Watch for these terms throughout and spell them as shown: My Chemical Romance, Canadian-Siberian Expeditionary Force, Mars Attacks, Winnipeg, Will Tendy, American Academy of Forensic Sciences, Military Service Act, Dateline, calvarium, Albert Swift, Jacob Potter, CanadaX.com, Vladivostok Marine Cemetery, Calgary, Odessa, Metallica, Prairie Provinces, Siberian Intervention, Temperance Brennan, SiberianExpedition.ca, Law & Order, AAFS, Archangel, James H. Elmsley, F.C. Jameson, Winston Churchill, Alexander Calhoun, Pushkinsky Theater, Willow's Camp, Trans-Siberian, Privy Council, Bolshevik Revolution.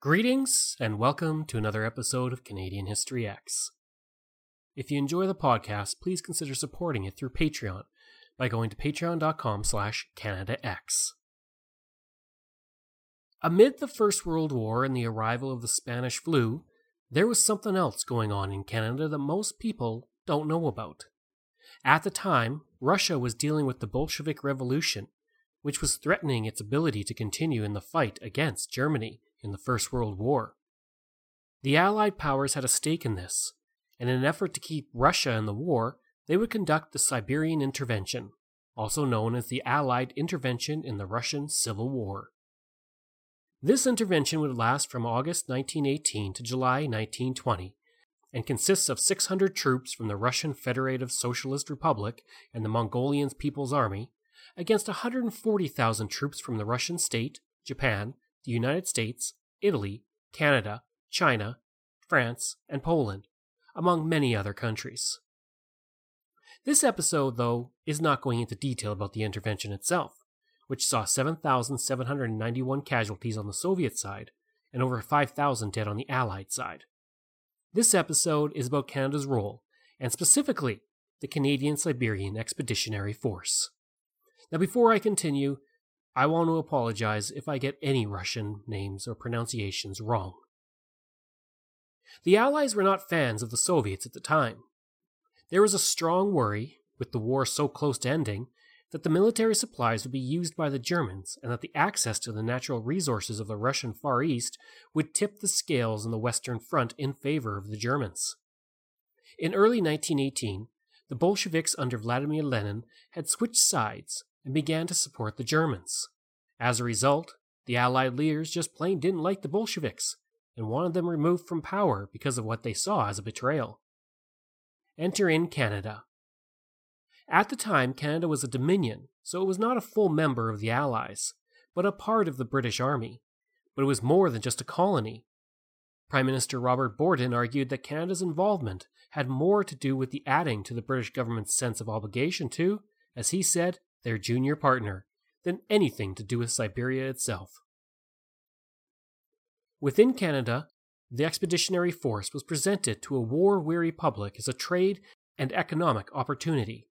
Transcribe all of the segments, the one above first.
Greetings, and welcome to another episode of Canadian History X. If you enjoy the podcast, please consider supporting it through Patreon by going to patreon.com/CanadaX. Amid the First World War and the arrival of the Spanish flu, there was something else going on in Canada that most people don't know about. At the time, Russia was dealing with the Bolshevik Revolution, which was threatening its ability to continue in the fight against Germany in the First World War. The Allied powers had a stake in this, and in an effort to keep Russia in the war, they would conduct the Siberian Intervention, also known as the Allied Intervention in the Russian Civil War. This intervention would last from August 1918 to July 1920, and consists of 600 troops from the Russian Federative Socialist Republic and the Mongolian People's Army, against 140,000 troops from the Russian state, Japan, the United States, Italy, Canada, China, France, and Poland, among many other countries. This episode, though, is not going into detail about the intervention itself, which saw 7,791 casualties on the Soviet side and over 5,000 dead on the Allied side. This episode is about Canada's role, and specifically, the Canadian-Siberian Expeditionary Force. Now, before I continue, I want to apologize if I get any Russian names or pronunciations wrong. The Allies were not fans of the Soviets at the time. There was a strong worry, with the war so close to ending, that the military supplies would be used by the Germans and that the access to the natural resources of the Russian Far East would tip the scales in the Western Front in favor of the Germans. In early 1918, the Bolsheviks under Vladimir Lenin had switched sides and began to support the Germans. As a result, the Allied leaders just plain didn't like the Bolsheviks and wanted them removed from power because of what they saw as a betrayal. Enter in Canada. At the time, Canada was a dominion, so it was not a full member of the Allies, but a part of the British Army. But it was more than just a colony. Prime Minister Robert Borden argued that Canada's involvement had more to do with the adding to the British government's sense of obligation to, as he said, their junior partner, than anything to do with Siberia itself. Within Canada, the Expeditionary Force was presented to a war-weary public as a trade and economic opportunity.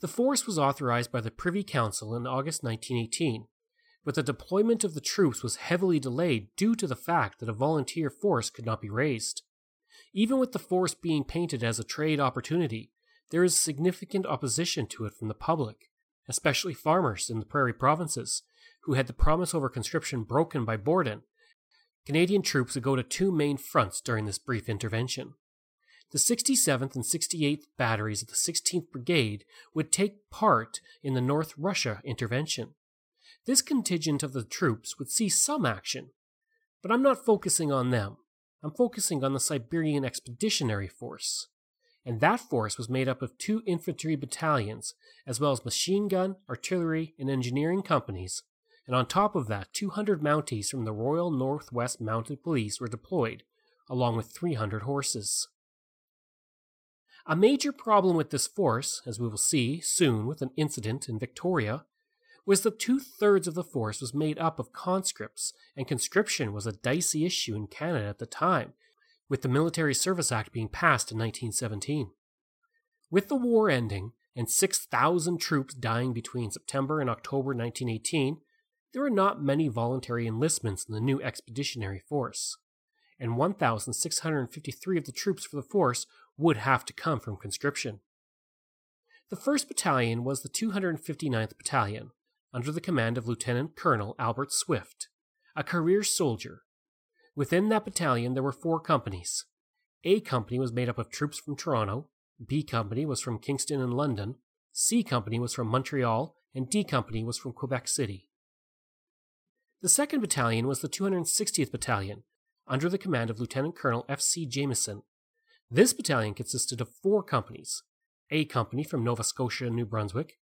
The force was authorized by the Privy Council in August 1918, but the deployment of the troops was heavily delayed due to the fact that a volunteer force could not be raised. Even with the force being painted as a trade opportunity, there is significant opposition to it from the public, especially farmers in the Prairie Provinces, who had the promise over conscription broken by Borden. Canadian troops would go to two main fronts during this brief intervention. The 67th and 68th batteries of the 16th Brigade would take part in the North Russia intervention. This contingent of the troops would see some action, but I'm not focusing on them. I'm focusing on the Siberian Expeditionary Force. And that force was made up of two infantry battalions, as well as machine gun, artillery, and engineering companies, and on top of that, 200 Mounties from the Royal Northwest Mounted Police were deployed, along with 300 horses. A major problem with this force, as we will see soon with an incident in Victoria, was that 2/3 of the force was made up of conscripts, and conscription was a dicey issue in Canada at the time, with the Military Service Act being passed in 1917. With the war ending and 6,000 troops dying between September and October 1918, there were not many voluntary enlistments in the new expeditionary force, and 1,653 of the troops for the force would have to come from conscription. The first battalion was the 259th Battalion, under the command of Lieutenant Colonel Albert Swift, a career soldier. Within that battalion there were 4 companies. A Company was made up of troops from Toronto, B Company was from Kingston and London, C Company was from Montreal, and D Company was from Quebec City. The second battalion was the 260th Battalion, under the command of Lieutenant Colonel F.C. Jameson. This battalion consisted of 4 companies: A Company from Nova Scotia and New Brunswick,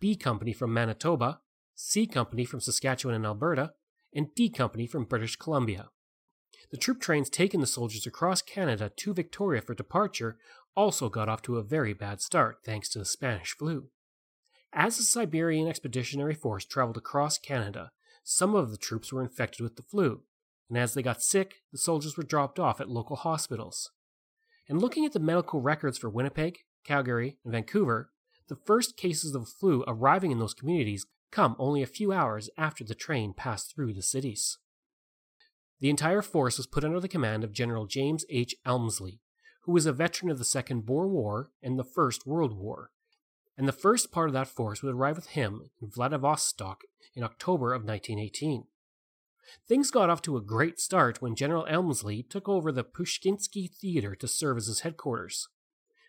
B Company from Manitoba, C Company from Saskatchewan and Alberta, and D Company from British Columbia. The troop trains taking the soldiers across Canada to Victoria for departure also got off to a very bad start thanks to the Spanish flu. As the Siberian Expeditionary Force traveled across Canada, some of the troops were infected with the flu, and as they got sick, the soldiers were dropped off at local hospitals. And looking at the medical records for Winnipeg, Calgary, and Vancouver, the first cases of flu arriving in those communities come only a few hours after the train passed through the cities. The entire force was put under the command of General James H. Elmsley, who was a veteran of the Second Boer War and the First World War, and the first part of that force would arrive with him in Vladivostok in October of 1918. Things got off to a great start when General Elmsley took over the Pushkinsky Theater to serve as his headquarters.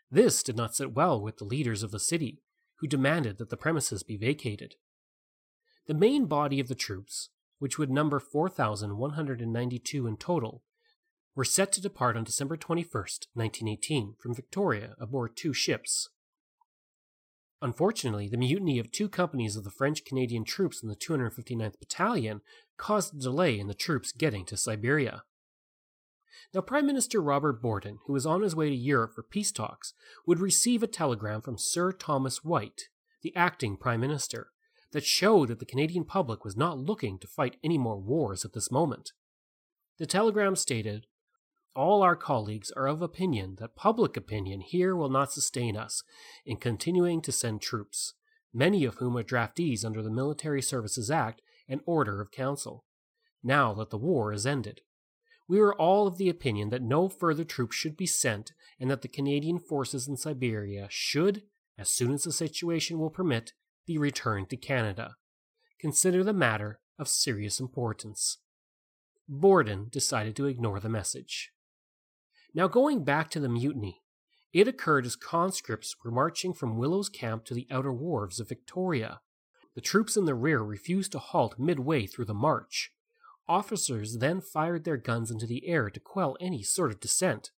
This did not sit well with the leaders of the city, who demanded that the premises be vacated. The main body of the troops, which would number 4,192 in total, were set to depart on December 21, 1918, from Victoria aboard 2 ships. Unfortunately, the mutiny of 2 companies of the French-Canadian troops in the 259th Battalion caused a delay in the troops getting to Siberia. Now, Prime Minister Robert Borden, who was on his way to Europe for peace talks, would receive a telegram from Sir Thomas White, the acting Prime Minister, that showed that the Canadian public was not looking to fight any more wars at this moment. The telegram stated, "All our colleagues are of opinion that public opinion here will not sustain us in continuing to send troops, many of whom are draftees under the Military Services Act and Order of Council, now that the war is ended. We are all of the opinion that no further troops should be sent and that the Canadian forces in Siberia should, as soon as the situation will permit, be returned to Canada. Consider the matter of serious importance." Borden decided to ignore the message. Now, going back to the mutiny, it occurred as conscripts were marching from Willow's Camp to the outer wharves of Victoria. The troops in the rear refused to halt midway through the march. Officers then fired their guns into the air to quell any sort of dissent.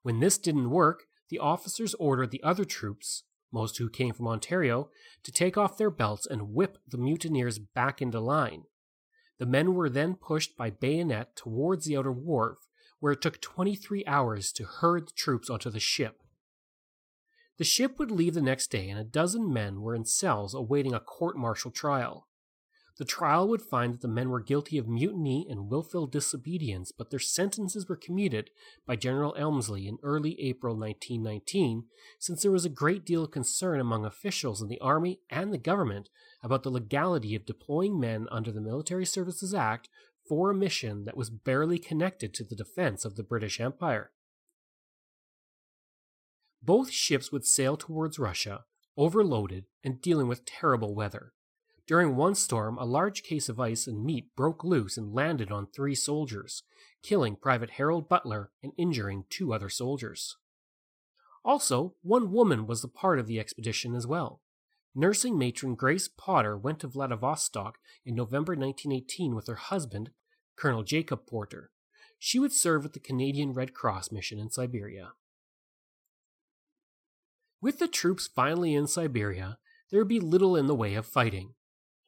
When this didn't work, the officers ordered the other troops, most who came from Ontario, to take off their belts and whip the mutineers back into line. The men were then pushed by bayonet towards the outer wharf, where it took 23 hours to herd the troops onto the ship. The ship would leave the next day, and a dozen men were in cells awaiting a court-martial trial. The trial would find that the men were guilty of mutiny and willful disobedience, but their sentences were commuted by General Elmsley in early April 1919, since there was a great deal of concern among officials in the Army and the government about the legality of deploying men under the Military Services Act for a mission that was barely connected to the defense of the British Empire. Both ships would sail towards Russia, overloaded and dealing with terrible weather. During one storm, a large case of ice and meat broke loose and landed on 3 soldiers, killing Private Harold Butler and injuring 2 other soldiers. Also, one woman was a part of the expedition as well. Nursing matron Grace Potter went to Vladivostok in November 1918 with her husband, Colonel Jacob Potter. She would serve at the Canadian Red Cross mission in Siberia. With the troops finally in Siberia, there would be little in the way of fighting.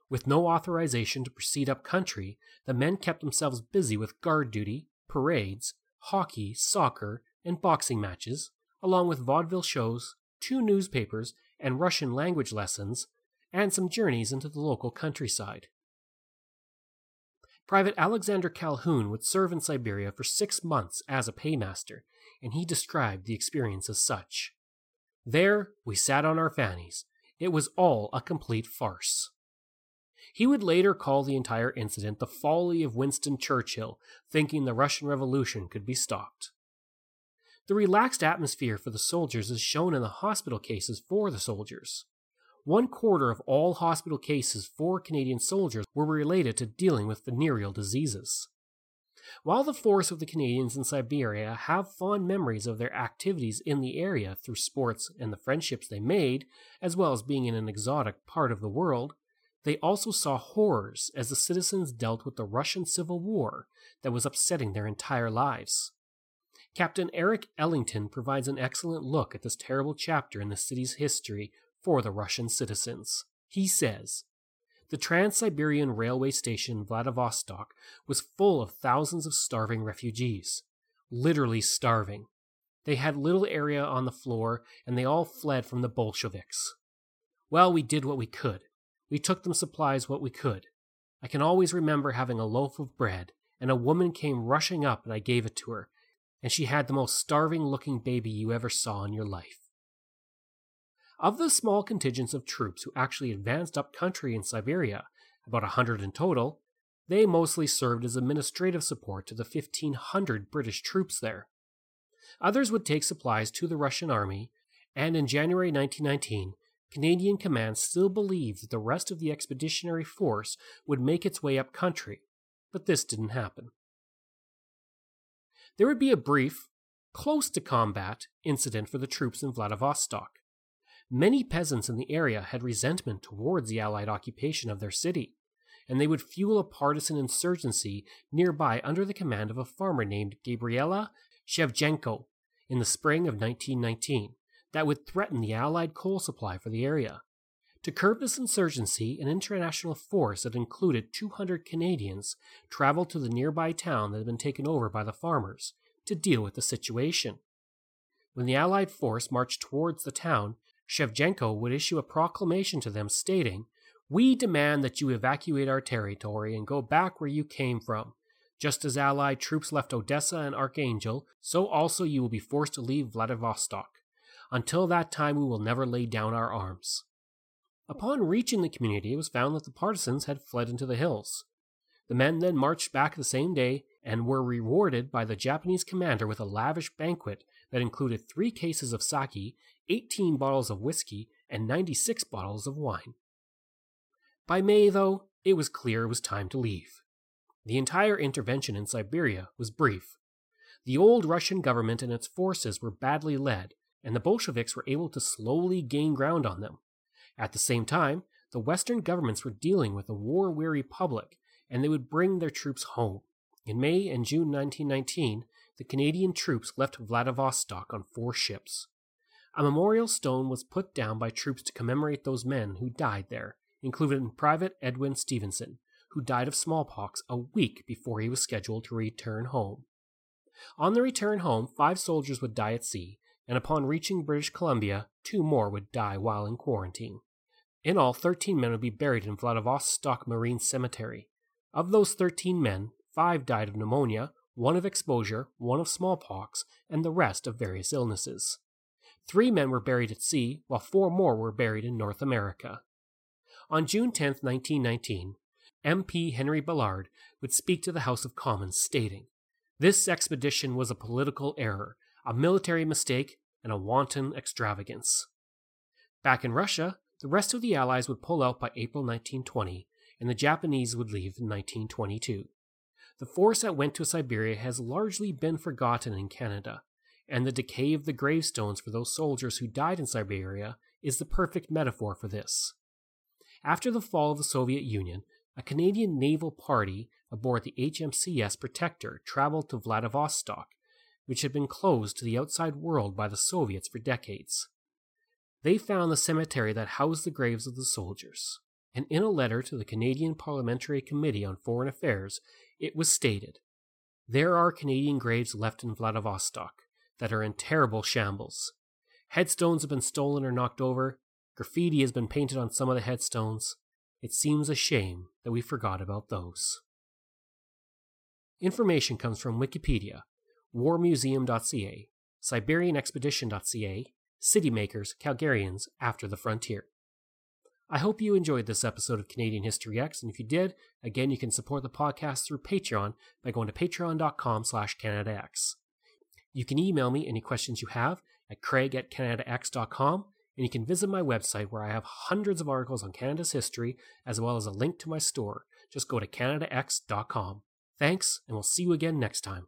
With no authorization to proceed up country, the men kept themselves busy with guard duty, parades, hockey, soccer, and boxing matches, along with vaudeville shows, 2 newspapers, and Russian language lessons, and some journeys into the local countryside. Private Alexander Calhoun would serve in Siberia for 6 months as a paymaster, and he described the experience as such. There, we sat on our fannies. It was all a complete farce. He would later call the entire incident the folly of Winston Churchill, thinking the Russian Revolution could be stopped. The relaxed atmosphere for the soldiers is shown in the hospital cases for the soldiers. 1/4 of all hospital cases for Canadian soldiers were related to dealing with venereal diseases. While the force of the Canadians in Siberia have fond memories of their activities in the area through sports and the friendships they made, as well as being in an exotic part of the world, they also saw horrors as the citizens dealt with the Russian Civil War that was upsetting their entire lives. Captain Eric Ellington provides an excellent look at this terrible chapter in the city's history for the Russian citizens. He says, "The Trans-Siberian Railway Station in Vladivostok was full of thousands of starving refugees. Literally starving. They had little area on the floor, and they all fled from the Bolsheviks. Well, we did what we could. We took them supplies what we could. I can always remember having a loaf of bread, and a woman came rushing up and I gave it to her, and she had the most starving-looking baby you ever saw in your life." Of the small contingents of troops who actually advanced up country in Siberia, about 100 in total, they mostly served as administrative support to the 1,500 British troops there. Others would take supplies to the Russian army, and in January 1919, Canadian command still believed that the rest of the expeditionary force would make its way up country, but this didn't happen. There would be a brief, close to combat, incident for the troops in Vladivostok. Many peasants in the area had resentment towards the Allied occupation of their city, and they would fuel a partisan insurgency nearby under the command of a farmer named Gabriela Shevchenko in the spring of 1919. That would threaten the Allied coal supply for the area. To curb this insurgency, an international force that included 200 Canadians traveled to the nearby town that had been taken over by the farmers to deal with the situation. When the Allied force marched towards the town, Shevchenko would issue a proclamation to them stating, "We demand that you evacuate our territory and go back where you came from. Just as Allied troops left Odessa and Archangel, so also you will be forced to leave Vladivostok. Until that time, we will never lay down our arms." Upon reaching the community, it was found that the partisans had fled into the hills. The men then marched back the same day and were rewarded by the Japanese commander with a lavish banquet that included 3 cases of sake, 18 bottles of whiskey, and 96 bottles of wine. By May, though, it was clear it was time to leave. The entire intervention in Siberia was brief. The old Russian government and its forces were badly led, and the Bolsheviks were able to slowly gain ground on them. At the same time, the Western governments were dealing with a war-weary public, and they would bring their troops home. In May and June 1919, the Canadian troops left Vladivostok on 4 ships. A memorial stone was put down by troops to commemorate those men who died there, including Private Edwin Stevenson, who died of smallpox a week before he was scheduled to return home. On the return home, 5 soldiers would die at sea, and upon reaching British Columbia, 2 more would die while in quarantine. In all, 13 men would be buried in Vladivostok Marine Cemetery. Of those 13 men, 5 died of pneumonia, 1 of exposure, 1 of smallpox, and the rest of various illnesses. 3 men were buried at sea, while 4 more were buried in North America. On June 10, 1919, MP Henry Ballard would speak to the House of Commons stating, "This expedition was a political error, a military mistake, and a wanton extravagance." Back in Russia, the rest of the Allies would pull out by April 1920, and the Japanese would leave in 1922. The force that went to Siberia has largely been forgotten in Canada, and the decay of the gravestones for those soldiers who died in Siberia is the perfect metaphor for this. After the fall of the Soviet Union, a Canadian naval party aboard the HMCS Protector traveled to Vladivostok, which had been closed to the outside world by the Soviets for decades. They found the cemetery that housed the graves of the soldiers, and in a letter to the Canadian Parliamentary Committee on Foreign Affairs, it was stated, "There are Canadian graves left in Vladivostok that are in terrible shambles. Headstones have been stolen or knocked over, graffiti has been painted on some of the headstones. It seems a shame that we forgot about those." Information comes from Wikipedia, warmuseum.ca, siberianexpedition.ca, Citymakers, Calgarians, After the Frontier. I hope you enjoyed this episode of Canadian History X, and if you did, again, you can support the podcast through Patreon by going to patreon.com/CanadaX. You can email me any questions you have at craig@CanadaX.com, and you can visit my website where I have hundreds of articles on Canada's history, as well as a link to my store. Just go to CanadaX.com. Thanks, and we'll see you again next time.